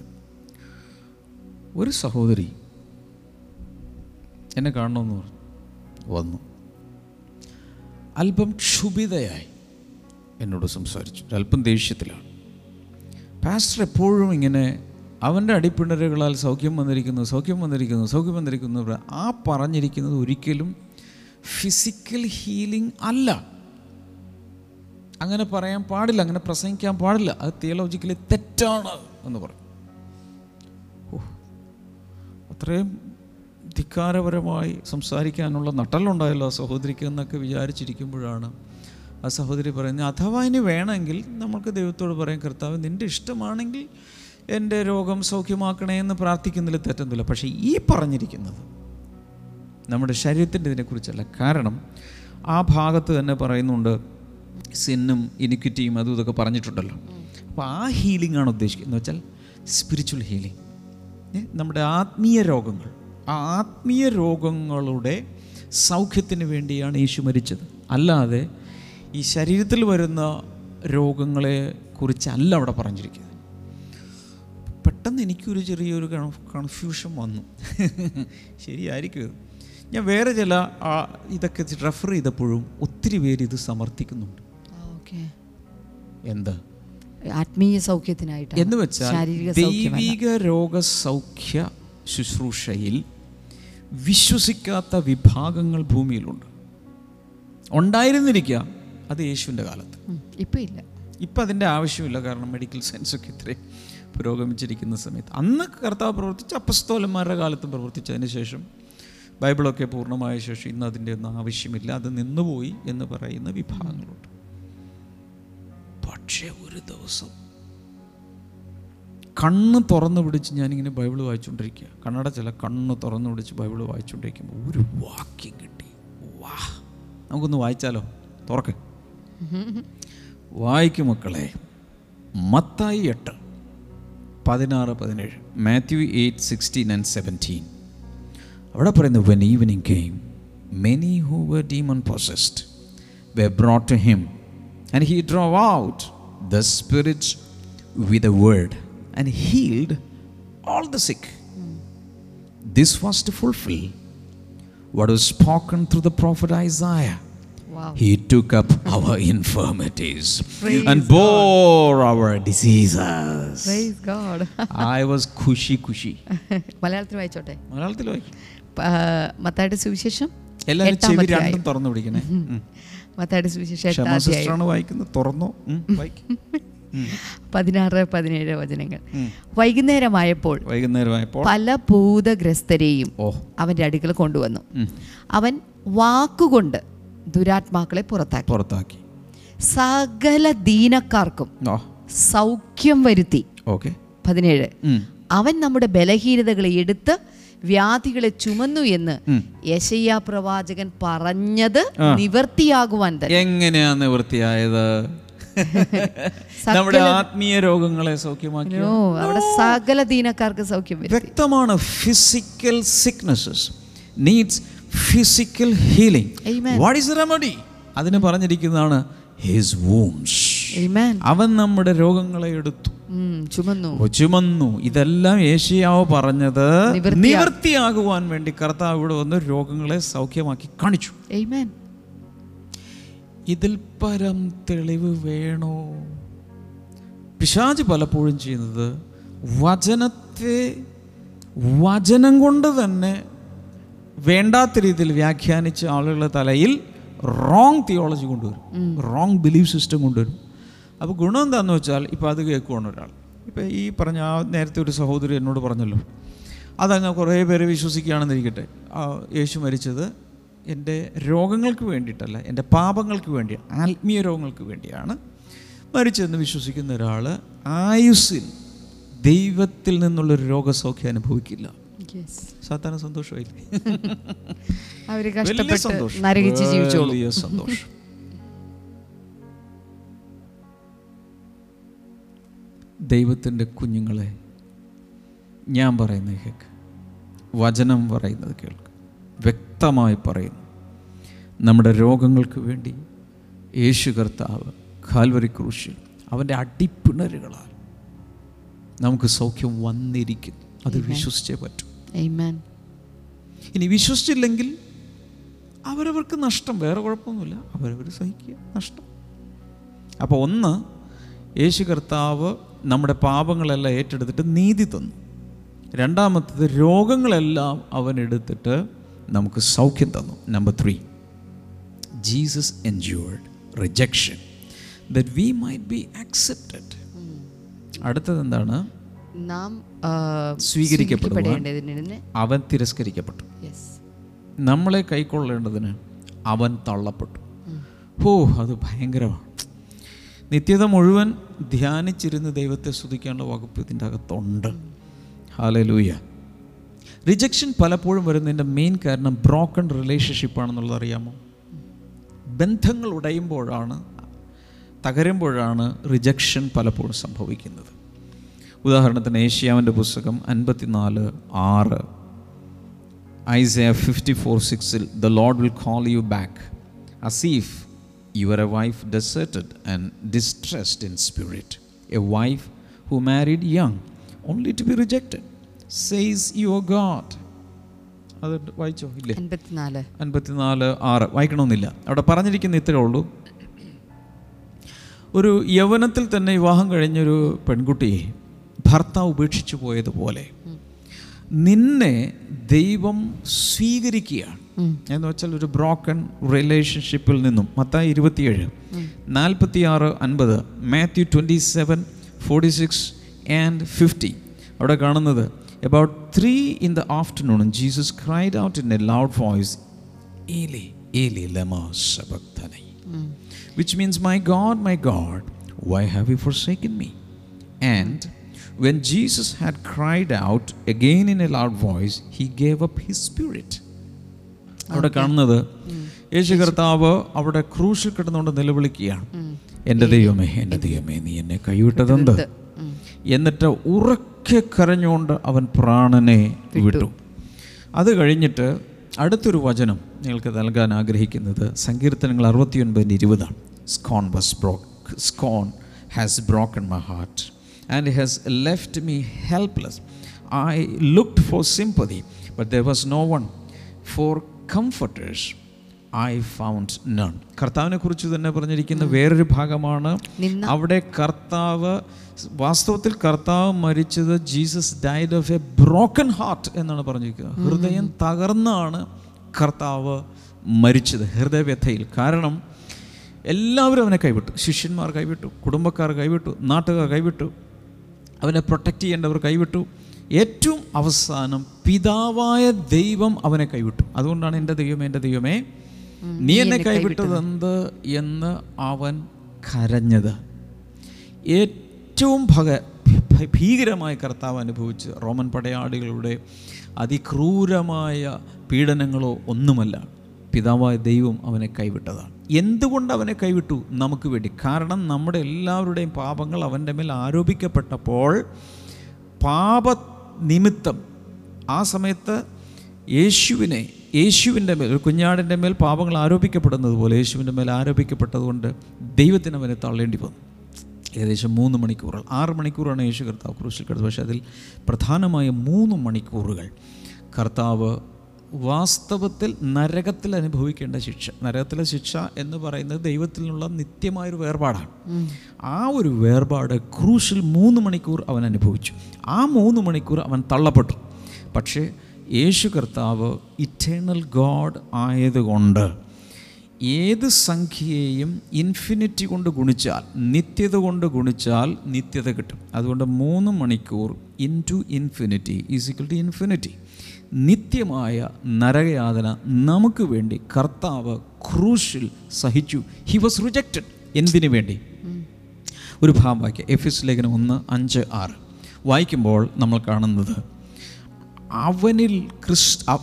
ഒരു സഹോദരി എന്നെ കാണണമെന്ന് പറഞ്ഞു വന്നു. അല്പം ക്ഷുഭിതയായി എന്നോട് സംസാരിച്ചു, അല്പം ദേഷ്യത്തിലാണ്. പാസ്റ്റർ എപ്പോഴും ഇങ്ങനെ അവൻ്റെ അടിപ്പിണരുകളാൽ സൗഖ്യം വന്നിരിക്കുന്നു, സൗഖ്യം വന്നിരിക്കുന്നു, സൗഖ്യം വന്നിരിക്കുന്നു. ആ പറഞ്ഞിരിക്കുന്നത് ഒരിക്കലും ഫിസിക്കൽ ഹീലിംഗ് അല്ല. അങ്ങനെ പറയാൻ പാടില്ല, അങ്ങനെ പ്രസംഗിക്കാൻ പാടില്ല, അത് തിയോളജിക്കലി തെറ്റാണ് എന്ന് പറഞ്ഞു. ഓ, അത്രയും ധിക്കാരപരമായി സംസാരിക്കാനുള്ള നട്ടലുണ്ടായല്ലോ ആ സഹോദരിക്ക് എന്നൊക്കെ വിചാരിച്ചിരിക്കുമ്പോഴാണ് ആ സഹോദരി പറയുന്നത്, അഥവാ ഇനി വേണമെങ്കിൽ നമുക്ക് ദൈവത്തോട് പറയാം, കർത്താവ് നിൻ്റെ ഇഷ്ടമാണെങ്കിൽ എൻ്റെ രോഗം സൗഖ്യമാക്കണേ എന്ന് പ്രാർത്ഥിക്കുന്നതിൽ തെറ്റൊന്നുമില്ല, പക്ഷേ ഈ പറഞ്ഞിരിക്കുന്നത് നമ്മുടെ ശരീരത്തിൻ്റെ ഇതിനെക്കുറിച്ചല്ല. കാരണം ആ ഭാഗത്ത് തന്നെ പറയുന്നുണ്ട്, സിന്നും ഇനിക്വിറ്റിയും അതും ഇതൊക്കെ പറഞ്ഞിട്ടുണ്ടല്ലോ. അപ്പോൾ ആ ഹീലിംഗ് ആണ് ഉദ്ദേശിക്കുന്നത്. വെച്ചാൽ സ്പിരിച്വൽ ഹീലിംഗ്, നമ്മുടെ ആത്മീയ രോഗങ്ങൾ, ആ ആത്മീയ രോഗങ്ങളുടെ സൗഖ്യത്തിന് വേണ്ടിയാണ് യേശു മരിച്ചത്. അല്ലാതെ ഈ ശരീരത്തിൽ വരുന്ന രോഗങ്ങളെ കുറിച്ചല്ല അവിടെ പറഞ്ഞിരിക്കുന്നത്. പെട്ടെന്ന് എനിക്കൊരു ചെറിയൊരു കൺഫ്യൂഷൻ വന്നു, ശരിയായിരിക്കും ഇത്. ഞാൻ വേറെ ചില ഇതൊക്കെ റെഫർ ചെയ്തപ്പോഴും ഒത്തിരി പേര് ഇത് സമർത്ഥിക്കുന്നുണ്ട്. എന്താ ആത്മീയ സൗഖ്യത്തിനായിട്ട് എന്ന് വെച്ചാൽ, ദൈവിക രോഗസൗഖ്യ ശുശ്രൂഷയിൽ വിശ്വസിക്കാത്ത വിഭാഗങ്ങൾ ഭൂമിയിലുണ്ട്. ഉണ്ടായിരുന്നിരിക്കുക അത് യേശുവിൻ്റെ കാലത്ത്, ഇപ്പം ഇല്ല. ഇപ്പം അതിൻ്റെ ആവശ്യമില്ല, കാരണം മെഡിക്കൽ സയൻസൊക്കെ ഇത്രയും പുരോഗമിച്ചിരിക്കുന്ന സമയത്ത്. അന്ന് കർത്താവ് പ്രവർത്തിച്ച അപ്പസ്തോലന്മാരുടെ കാലത്തും പ്രവർത്തിച്ചതിന് ശേഷം ബൈബിളൊക്കെ പൂർണ്ണമായ ശേഷം ഇന്ന് അതിൻ്റെ ഒന്നും ആവശ്യമില്ല, അത് നിന്നുപോയി എന്ന് പറയുന്ന വിഭാഗങ്ങളുണ്ട്. പക്ഷേ ഒരു ദിവസം കണ്ണ് തുറന്നു പിടിച്ച് ഞാനിങ്ങനെ ബൈബിൾ വായിച്ചുകൊണ്ടിരിക്കുക, കണ്ണടച്ചല്ല, കണ്ണ് തുറന്നു പിടിച്ച് ബൈബിൾ വായിച്ചുകൊണ്ടിരിക്കുമ്പോൾ ഒരു വാക്യം കിട്ടി. വാ, നമുക്കൊന്ന് വായിച്ചാലോ? തുറക്ക്, വായിക്കും മക്കളെ. മത്തായി എട്ട് പതിനാറ് പതിനേഴ്, Matthew eight sixteen and seventeen. അവിടെ പറയുന്നു, when evening came many who were demon possessed were brought to him and he drove out the spirits with a word and healed all the sick. Mm. This was to fulfill what was spoken through the prophet Isaiah. Wow. He took up our infirmities Praise and God. bore our diseases. Praise God. I was kushi kushi. മലയാളത്തിൽ വായിച്ചോട്ടെ? മലയാളത്തിൽ വായിക്ക്. മത്തായിയുടെ സുവിശേഷം എല്ലാവരും ചെവി രണ്ടും തുറന്നു പിടിക്കണേ. മത്തായിയുടെ സുവിശേഷം എട്ടാം അധ്യായം പതിനാറ് പതിനേഴ് വചനങ്ങൾ. വൈകുന്നേരമായപ്പോൾ പല ഭൂതഗ്രസ്തരെയും അവൻ്റെ അടുക്കൽ കൊണ്ടുവന്നു. അവൻ വാക്കുകൊണ്ട് ദുരാത്മാക്കളെ പുറത്താക്കി. സകല ദീനക്കാർക്കും സൗഖ്യം വരുത്തി. പതിനേഴ്, അവൻ നമ്മുടെ ബലഹീനതകളെ എടുത്ത് വ്യാധികളെ ചുമന്നു എന്ന് യെശയ്യാ പ്രവാചകൻ പറഞ്ഞത് നിവർത്തിയാകുവാൻ തന്നെ. എങ്ങനെയാ നിവർത്തിയായത്? നമ്മുടെ ആത്മീയ രോഗങ്ങളെ സൗഖ്യമാക്കി. അവിടെ സകല ദീനക്കാർക്ക് സൗഖ്യം വരുത്തി. വ്യക്തമാണ്, physical sicknesses needs physical healing. What is the remedy? അതിന് പറഞ്ഞിരിക്കുന്നതാണ് ഹിസ് വൂൺസ്. അവൻ നമ്മുടെ രോഗങ്ങളെ എടുത്തു ചുമന്നു. ഇതെല്ലാം യേശയ്യാവ് പറഞ്ഞത് നിവർത്തിയാകുവാൻ വേണ്ടി കർത്താവ് ഇവിടെ വന്ന് രോഗങ്ങളെ സൗഖ്യമാക്കി കാണിച്ചു. ഇതിൽ പരം തെളിവ് വേണോ? പിശാച് പലപ്പോഴും ചെയ്യുന്നത്, വചനത്തെ വചനം കൊണ്ട് തന്നെ വേണ്ടാത്ത രീതിയിൽ വ്യാഖ്യാനിച്ച് ആളുകളുടെ തലയിൽ റോങ് തിയോളജി കൊണ്ടുവരും, റോങ് ബിലീഫ് സിസ്റ്റം കൊണ്ടുവരും. അപ്പോൾ ഗുണം എന്താണെന്ന് വെച്ചാൽ, ഇപ്പോൾ അത് കേൾക്കുവാണ് ഒരാൾ. ഇപ്പോൾ ഈ പറഞ്ഞ ആ നേരത്തെ ഒരു സഹോദരി എന്നോട് പറഞ്ഞല്ലോ, അതങ്ങ് കുറേ പേര് വിശ്വസിക്കുകയാണെന്നിരിക്കട്ടെ, യേശു മരിച്ചത് എൻ്റെ രോഗങ്ങൾക്ക് വേണ്ടിയിട്ടല്ല, എൻ്റെ പാപങ്ങൾക്ക് വേണ്ടിയാണ്, ആത്മീയ രോഗങ്ങൾക്ക് വേണ്ടിയാണ് മരിച്ചതെന്ന് വിശ്വസിക്കുന്ന ഒരാൾ ആയുസ്സിൽ ദൈവത്തിൽ നിന്നുള്ളൊരു രോഗസൗഖ്യം അനുഭവിക്കില്ല. സാധാരണ സന്തോഷമായില്ലേ? വലിയ സന്തോഷം, വലിയ സന്തോഷം. ദൈവത്തിൻ്റെ കുഞ്ഞുങ്ങളെ, ഞാൻ പറയുന്നത് കേൾക്ക്, വചനം പറയുന്നത് കേൾക്ക്, വ്യക്തമായി പറയുന്നു. നമ്മുടെ രോഗങ്ങൾക്ക് വേണ്ടി യേശു കർത്താവ് കാൽവരി ക്രൂശിൽ അവൻ്റെ അടിപ്പിണരുകളാൽ നമുക്ക് സൗഖ്യം വന്നിരിക്കുന്നു. അത് വിശ്വസിച്ചേ പറ്റൂ. ഇനി വിശ്വസിച്ചില്ലെങ്കിൽ അവരവർക്ക് നഷ്ടം, വേറെ കുഴപ്പമൊന്നുമില്ല, അവരവർ സഹിക്കുക, നഷ്ടം. അപ്പോൾ ഒന്ന്, യേശു കർത്താവ് നമ്മുടെ പാപങ്ങളെല്ലാം ഏറ്റെടുത്തിട്ട് നീതി തന്നു. രണ്ടാമത്തത്, രോഗങ്ങളെല്ലാം അവൻ എടുത്തിട്ട് നമുക്ക് സൗഖ്യം തന്നു. Number three, Jesus endured rejection that we might be accepted. അടുത്തതെന്താണ്? നാം സ്വീകരിക്കപ്പെടേണ്ടതിന് അവൻ തിരസ്കരിക്കപ്പെട്ടു, നമ്മളെ കൈക്കൊള്ളേണ്ടതിന് അവൻ തള്ളപ്പെട്ടു. ഓ, അത് ഭയങ്കരമാണ്. നിത്യത മുഴുവൻ ധ്യാനിച്ചിരുന്ന് ദൈവത്തെ സ്തുതിക്കാനുള്ള വകുപ്പ് ഇതിൻ്റെ അകത്തുണ്ട്. ഹല്ലേലൂയ. റിജക്ഷൻ പലപ്പോഴും വരുന്നതിൻ്റെ മെയിൻ കാരണം ബ്രോക്കൺ റിലേഷൻഷിപ്പാണെന്നുള്ളത് അറിയാമോ? ബന്ധങ്ങൾ ഉടയുമ്പോഴാണ്, തകരുമ്പോഴാണ് റിജക്ഷൻ പലപ്പോഴും സംഭവിക്കുന്നത്. ഉദാഹരണത്തിന് ഏഷ്യാവിൻ്റെ പുസ്തകം അൻപത്തിനാല് ആറ്, ഐസയ ഫിഫ്റ്റി ഫോർ സിക്സിൽ the Lord will call you back as if you are a wife deserted and distressed in spirit, a wife who married young only to be rejected says your God. അത് വായിച്ചോ? ഇല്ലേ? അൻപത്തിനാല് അൻപത്തിനാല് ആറ് വായിക്കണമെന്നില്ല, അവിടെ പറഞ്ഞിരിക്കുന്ന ഇത്രേ ഉള്ളൂ. ഒരു യൗവനത്തിൽ തന്നെ വിവാഹം കഴിഞ്ഞൊരു പെൺകുട്ടിയെ ഭർത്താവ് ഉപേക്ഷിച്ചു പോയതുപോലെ നിന്നെ ദൈവം സ്വീകരിക്കുകയാണ് എന്ന് വെച്ചാൽ ഒരു ബ്രോക്കൺ റിലേഷൻഷിപ്പിൽ നിന്നും. മത്തായി ഇരുപത്തിയേഴ് നാൽപ്പത്തി ആറ് അൻപത്, Matthew twenty seven forty six and fifty. അവിടെ കാണുന്നത് about three in the afternoon Jesus cried out in a loud voice eli eli lama sabachthani mm. which means my god my god why have you forsaken me. And when Jesus had cried out again in a loud voice he gave up his spirit. അവിടെ കാണുന്നത് യേശു കർത്താവ് അവിടെ ക്രൂശിൽ കിടന്നുകൊണ്ട് നിലവിളിക്കുകയാണ്, എൻ്റെ ദൈവമേ എൻ്റെ ദൈവമേ നീ എന്നെ കൈവിട്ടതെന്ത്. എന്നിട്ട് ഉറക്കെ കരഞ്ഞുകൊണ്ട് അവൻ പ്രാണനെ വിട്ടു. അത് കഴിഞ്ഞിട്ട് അടുത്തൊരു വചനം നിങ്ങൾക്ക് നൽകാൻ ആഗ്രഹിക്കുന്നത് സങ്കീർത്തനങ്ങൾ അറുപത്തിയൊൻപതിന് ഇരുപതാണ്. Scorn was broke scorn has broken my heart and has left me helpless. I looked for sympathy but there was no one. For comforters I found none. കർത്താവിനെ കുറിച്ച് തന്നെ പറഞ്ഞിരിക്കുന്ന വേറൊരു ഭാഗമാണ് അവിടെ. കർത്താവ് വാസ്തവത്തിൽ കർത്താവ് മരിച്ചത്, Jesus died of a broken heart എന്നാണ് പറഞ്ഞിരിക്കുന്നത്. ഹൃദയം തകർന്നാണ് കർത്താവ് മരിച്ചത്, ഹൃദയവ്യഥയിൽ. കാരണം എല്ലാവരും അവനെ കൈവിട്ടു. ശിഷ്യന്മാർ കൈവിട്ടു, കുടുംബക്കാർ കൈവിട്ടു, നാട്ടുകാർ കൈവിട്ടു, അവനെ പ്രൊട്ടക്റ്റ് ചെയ്യേണ്ടവർ കൈവിട്ടു, ഏറ്റവും അവസാനം പിതാവായ ദൈവം അവനെ കൈവിട്ടു. അതുകൊണ്ടാണ് എൻ്റെ ദൈവമേ എൻ്റെ ദൈവമേ നീ എന്നെ കൈവിട്ടതെന്ത് എന്ന് അവൻ കരഞ്ഞത്. ഏറ്റവും ഭയ ഭീകരമായ കർത്താവ് അനുഭവിച്ച് റോമൻ പടയാളികളുടെ അതിക്രൂരമായ പീഡനങ്ങളോ ഒന്നുമല്ല, പിതാവായ ദൈവം അവനെ കൈവിട്ടതാണ്. എന്തുകൊണ്ട് അവനെ കൈവിട്ടു? നമുക്ക് വേണ്ടി. കാരണം നമ്മുടെ എല്ലാവരുടെയും പാപങ്ങൾ അവൻ്റെ മേൽ ആരോപിക്കപ്പെട്ടപ്പോൾ പാപ നിമിത്തം ആ സമയത്ത് യേശുവിനെ യേശുവിൻ്റെ മേൽ, ഒരു കുഞ്ഞാടിൻ്റെ മേൽ പാപങ്ങൾ ആരോപിക്കപ്പെടുന്നത് പോലെ യേശുവിൻ്റെ മേൽ ആരോപിക്കപ്പെട്ടതുകൊണ്ട് ദൈവത്തിന് അവനെ തള്ളേണ്ടി വന്നു. ഏകദേശം മൂന്ന് മണിക്കൂറുകൾ ആറ് മണിക്കൂറാണ് യേശു കർത്താവ് ക്രൂശിൽ കിടന്നത്. പക്ഷേ അതിൽ പ്രധാനമായ മൂന്ന് മണിക്കൂറുകൾ കർത്താവ് വാസ്തവത്തിൽ നരകത്തിൽ അനുഭവിക്കേണ്ട ശിക്ഷ. നരകത്തിലെ ശിക്ഷ എന്ന് പറയുന്നത് ദൈവത്തിൽ നിന്നുള്ള നിത്യമായൊരു വേർപാടാണ്. ആ ഒരു വേർപാട് ക്രൂശിൽ മൂന്ന് മണിക്കൂർ അവൻ അനുഭവിച്ചു. ആ മൂന്ന് മണിക്കൂർ അവൻ തള്ളപ്പെട്ടു. പക്ഷേ യേശു കർത്താവ് ഇറ്റേണൽ ഗോഡ് ആയതുകൊണ്ട് ഏത് സംഖ്യയെയും ഇൻഫിനിറ്റി കൊണ്ട് ഗുണിച്ചാൽ, നിത്യത കൊണ്ട് ഗുണിച്ചാൽ നിത്യത കിട്ടും. അതുകൊണ്ട് മൂന്ന് മണിക്കൂർ into infinity is equal to infinity. നിത്യമായ നരകയാതന നമുക്ക് വേണ്ടി കർത്താവ് ക്രൂശിൽ സഹിച്ചു. He was rejected. എന്തിനു വേണ്ടി? ഒരു ഭാഗം വായിക്കാം. എഫീസ് ലേഖനം ഒന്ന് അഞ്ച് ആറ് വായിക്കുമ്പോൾ നമ്മൾ കാണുന്നത് അവനിൽ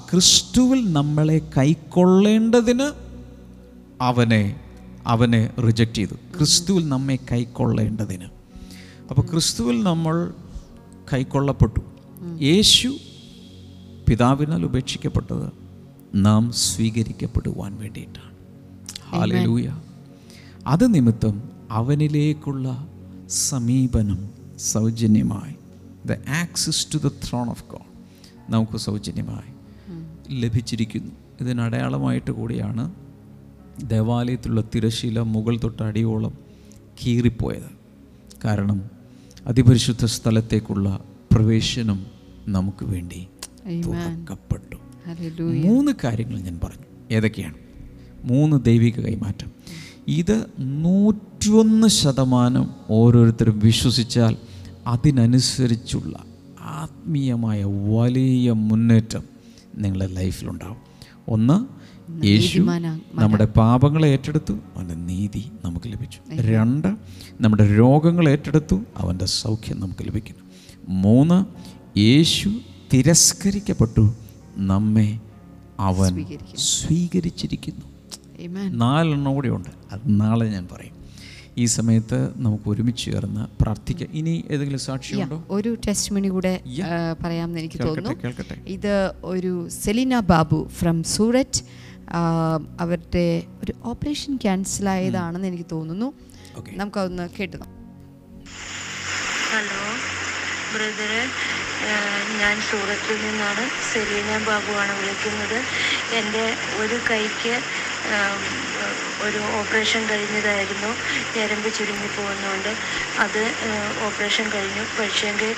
ക്രിസ്തുവിൽ നമ്മളെ കൈക്കൊള്ളേണ്ടതിന് അവനെ അവനെ റിജക്റ്റ് ചെയ്തു. ക്രിസ്തുവിൽ നമ്മെ കൈക്കൊള്ളേണ്ടതിന്. അപ്പോൾ ക്രിസ്തുവിൽ നമ്മൾ കൈക്കൊള്ളപ്പെട്ടു. യേശു പിതാവിനാൽ ഉപേക്ഷിക്കപ്പെട്ടത് നാം സ്വീകരിക്കപ്പെടുവാൻ വേണ്ടിയിട്ടാണ്. ഹല്ലേലൂയ. അത് നിമിത്തം അവനിലേക്കുള്ള സമീപനം സൗജന്യമായി, the access to the throne of God നമുക്ക് സൗജന്യമായി ലഭിച്ചിരിക്കുന്നു. ഇതിനടയാളമായിട്ട് കൂടിയാണ് ദേവാലയത്തിലുള്ള തിരശ്ശീല മുകൾ തൊട്ട് അടിയോളം കീറിപ്പോയത്. കാരണം അതിപരിശുദ്ധ സ്ഥലത്തേക്കുള്ള പ്രവേശനം നമുക്ക് വേണ്ടി തുറക്കപ്പെട്ടു. മൂന്ന് കാര്യങ്ങൾ ഞാൻ പറഞ്ഞു. ഏതൊക്കെയാണ്? മൂന്ന് ദൈവിക കൈമാറ്റം. ഇത് നൂറ്റിയൊന്ന് ശതമാനം ഓരോരുത്തരും വിശ്വസിച്ചാൽ അതിനനുസരിച്ചുള്ള ആത്മീയമായ വലിയ മുന്നേറ്റം നിങ്ങളുടെ ലൈഫിലുണ്ടാവും. ഒന്ന്, യേശു നമ്മുടെ പാപങ്ങളെ ഏറ്റെടുത്തു, അവൻ്റെ നീതി നമുക്ക് ലഭിച്ചു. രണ്ട്, നമ്മുടെ രോഗങ്ങൾ ഏറ്റെടുത്തു, അവൻ്റെ സൗഖ്യം നമുക്ക് ലഭിക്കുന്നു. മൂന്ന്, യേശു തിരസ്കരിക്കപ്പെട്ടു, നമ്മെ അവൻ സ്വീകരിച്ചിരിക്കുന്നു. നാലെണ്ണം കൂടെ ഉണ്ട്, അത് നാളെ ഞാൻ പറയും. ഈ സമയത്ത് നമുക്ക് ഒരുമിച്ച് ചേർന്ന് പ്രാർത്ഥിക്കാം. ഇനി ഏതെങ്കിലും സാക്ഷിയുണ്ടോ? ഒരു ടെസ്റ്റിമോണി കൂടെ പറയാമെന്ന് എനിക്ക് തോന്നുന്നു. ഇത് ഒരു സെലിന ബാബു ഫ്രം സൂററ്റ്, അവരുടെ ഒരു ഓപ്പറേഷൻ ക്യാൻസൽ ആയതാണെന്ന് എനിക്ക് തോന്നുന്നു. നമുക്കതൊന്ന് കേട്ടു. ഹലോ ബ്രദറെ, ഞാൻ സൂറത്തിൽ നിന്നാണ്, സെലീന ബാബുവാണ് വിളിക്കുന്നത്. എൻ്റെ ഒരു കൈക്ക് ഒരു ഓപ്പറേഷൻ കഴിഞ്ഞതായിരുന്നു, ഞരമ്പ് ചുരുങ്ങി പോകുന്നുണ്ട്. അത് ഓപ്പറേഷൻ കഴിഞ്ഞു, പക്ഷേങ്കിൽ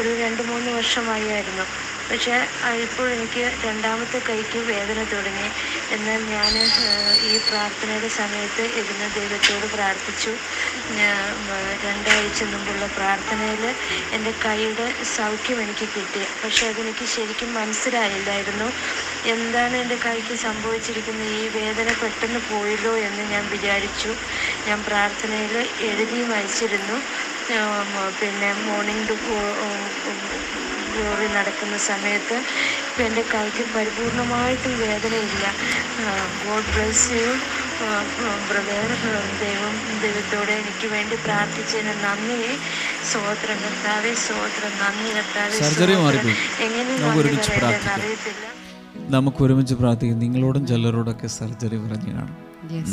ഒരു രണ്ട് മൂന്ന് വർഷമായിരുന്നു. പക്ഷേ ഇപ്പോൾ എനിക്ക് രണ്ടാമത്തെ കൈക്ക് വേദന തുടങ്ങി. എന്നാൽ ഞാൻ ഈ പ്രാർത്ഥനയുടെ സമയത്ത് ഇരുന്ന് ദൈവത്തോട് പ്രാർത്ഥിച്ചു. രണ്ടാഴ്ച മുമ്പുള്ള പ്രാർത്ഥനയിൽ എൻ്റെ കൈയുടെ സൗഖ്യം എനിക്ക് കിട്ടി. പക്ഷേ അതെനിക്ക് ശരിക്കും മനസ്സിലായില്ലായിരുന്നു എന്താണ് എൻ്റെ കൈക്ക് സംഭവിച്ചിരിക്കുന്നത്. ഈ വേദന പെട്ടെന്ന് പോയല്ലോ എന്ന് ഞാൻ വിചാരിച്ചു. ഞാൻ പ്രാർത്ഥനയിൽ എഴുതിയും അയച്ചിരുന്നു. പിന്നെ മോർണിംഗ് ടു ഗ്ലോറി നടക്കുന്ന സമയത്ത് ഇപ്പം എൻ്റെ കൈക്ക് പരിപൂർണമായിട്ടും വേദനയില്ല. God bless you brother. ദൈവം ദൈവത്തോടെ എനിക്ക് വേണ്ടി പ്രാർത്ഥിച്ചതിന് നന്ദി. സ്വോത്രം കർത്താവേ, സ്വോത്രം. നന്ദി കർത്താവേ. എങ്ങനെ അറിയത്തില്ല. നമുക്ക് ഒരുമിച്ച് പ്രാർത്ഥിക്കാം. നിങ്ങളോടും ചിലരോടൊക്കെ സർജറി പറഞ്ഞു കാണും.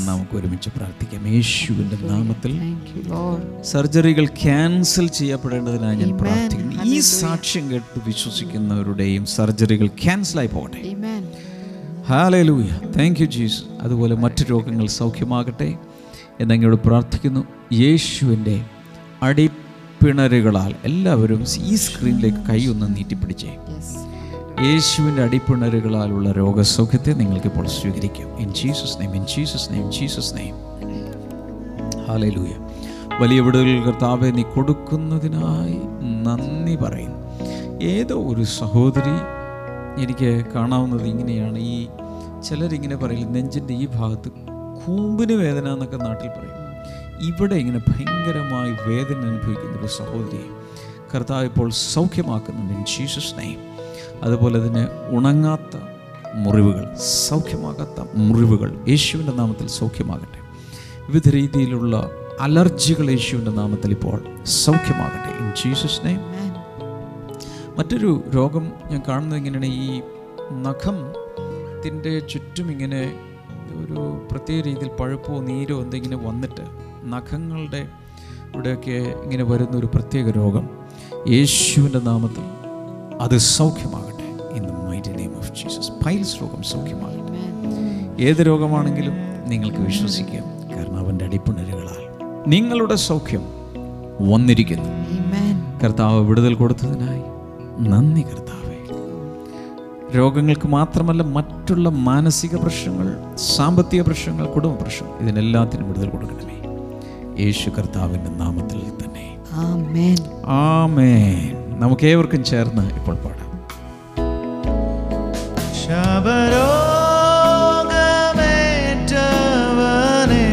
നമുക്ക് ഒരുമിച്ച് പ്രാർത്ഥിക്കാം. യേശുവിന്റെ നാമത്തിൽ സർജറികൾ ക്യാൻസൽ ചെയ്യപ്പെടേണ്ടതിനായി ഞാൻ പ്രാർത്ഥിക്കുന്നു. ഈ സാക്ഷ്യം കേട്ട് വിശ്വസിക്കുന്നവരുടെയും സർജറികൾ ക്യാൻസൽ ആയി പോകട്ടെ. ഹല്ലേലൂയ. Thank you Jesus. അതുപോലെ മറ്റു രോഗങ്ങൾ സൗഖ്യമാകട്ടെ എന്നങ്ങോട് പ്രാർത്ഥിക്കുന്നു. യേശുവിൻ്റെ അടിപ്പിണറുകളാൽ എല്ലാവരും ഈ സ്ക്രീനിലേക്ക് കൈ ഒന്ന് നീട്ടിപ്പിടിച്ചേ. യേശുവിൻ്റെ അടിപ്പിണറുകളാലുള്ള രോഗസൗഖ്യത്തെ നിങ്ങൾക്ക് ഇപ്പോൾ സ്വീകരിക്കാം. In Jesus name, in Jesus name, Jesus name. Hallelujah. വലിയ വിടുതൽ കർത്താവേ നീ കൊടുക്കുന്നതിനായി നന്ദി പറയുന്നു. ഏതോ ഒരു സഹോദരി, എനിക്ക് കാണാവുന്നത് ഇങ്ങനെയാണ്, ഈ ചിലരിങ്ങനെ പറയില്ല, നെഞ്ചിൻ്റെ ഈ ഭാഗത്ത് കൂമ്പിന് വേദന എന്നൊക്കെ നാട്ടിൽ പറയും. ഇവിടെ ഇങ്ങനെ ഭയങ്കരമായി വേദന അനുഭവിക്കുന്ന ഒരു സഹോദരിയെ കർത്താവ് ഇപ്പോൾ സൗഖ്യമാക്കുന്നുണ്ട്. In Jesus name. അതുപോലെ തന്നെ ഉണങ്ങാത്ത മുറിവുകൾ, സൗഖ്യമാകാത്ത മുറിവുകൾ യേശുവിൻ്റെ നാമത്തിൽ സൗഖ്യമാകട്ടെ. വിവിധ രീതിയിലുള്ള അലർജികൾ യേശുവിൻ്റെ നാമത്തിൽ ഇപ്പോൾ സൗഖ്യമാകട്ടെ. In Jesus name. മറ്റൊരു രോഗം ഞാൻ കാണുന്നത് ഇങ്ങനെയാണ്, ഈ നഖത്തിൻ്റെ ചുറ്റും ഇങ്ങനെ ഒരു പ്രത്യേക രീതിയിൽ പഴുപ്പോ നീരോ എന്തെങ്കിലും വന്നിട്ട് നഖങ്ങളുടെ ഇവിടെയൊക്കെ ഇങ്ങനെ വരുന്നൊരു പ്രത്യേക രോഗം യേശുവിൻ്റെ നാമത്തിൽ അത് സൗഖ്യമാകട്ടെ. In the mighty name of Jesus. Piles രോഗം സൗഖ്യമാകട്ടെ. ഏത് രോഗമാണെങ്കിലും നിങ്ങൾക്ക് വിശ്വസിക്കാം, കാരണം അവൻ്റെ അടിപ്പിണരുകളാൽ നിങ്ങളുടെ സൗഖ്യം വന്നിരിക്കുന്നു. കർത്താവ് വിടുതൽ കൊടുത്തതിനായി നന്ദി കർത്താവേ. രോഗങ്ങൾക്ക് മാത്രമല്ല, മറ്റുള്ള മാനസിക പ്രശ്നങ്ങൾ, സാമ്പത്തിക പ്രശ്നങ്ങൾ, കുടുംബ പ്രശ്നം, ഇതിനെല്ലാത്തിനും വിടുതൽ കൊടുക്കണമേ യേശു കർത്താവിൻ്റെ നാമത്തിൽ തന്നെ. ആമേൻ, ആമേൻ. നമുക്കേവർക്കും ചേർന്ന് ഇപ്പോൾ പാടാം. ശബരോഗമേറ്റവനെ,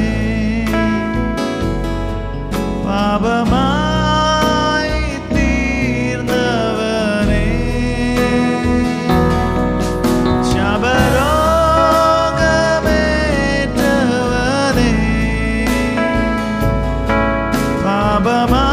പാപമായി തീർന്നവനെ, ശബരോഗമേറ്റവനെ, പാപമായി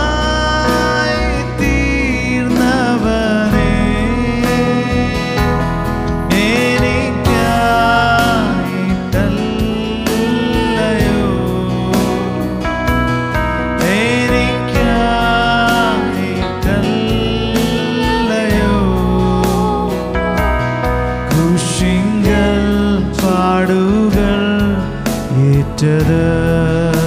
to the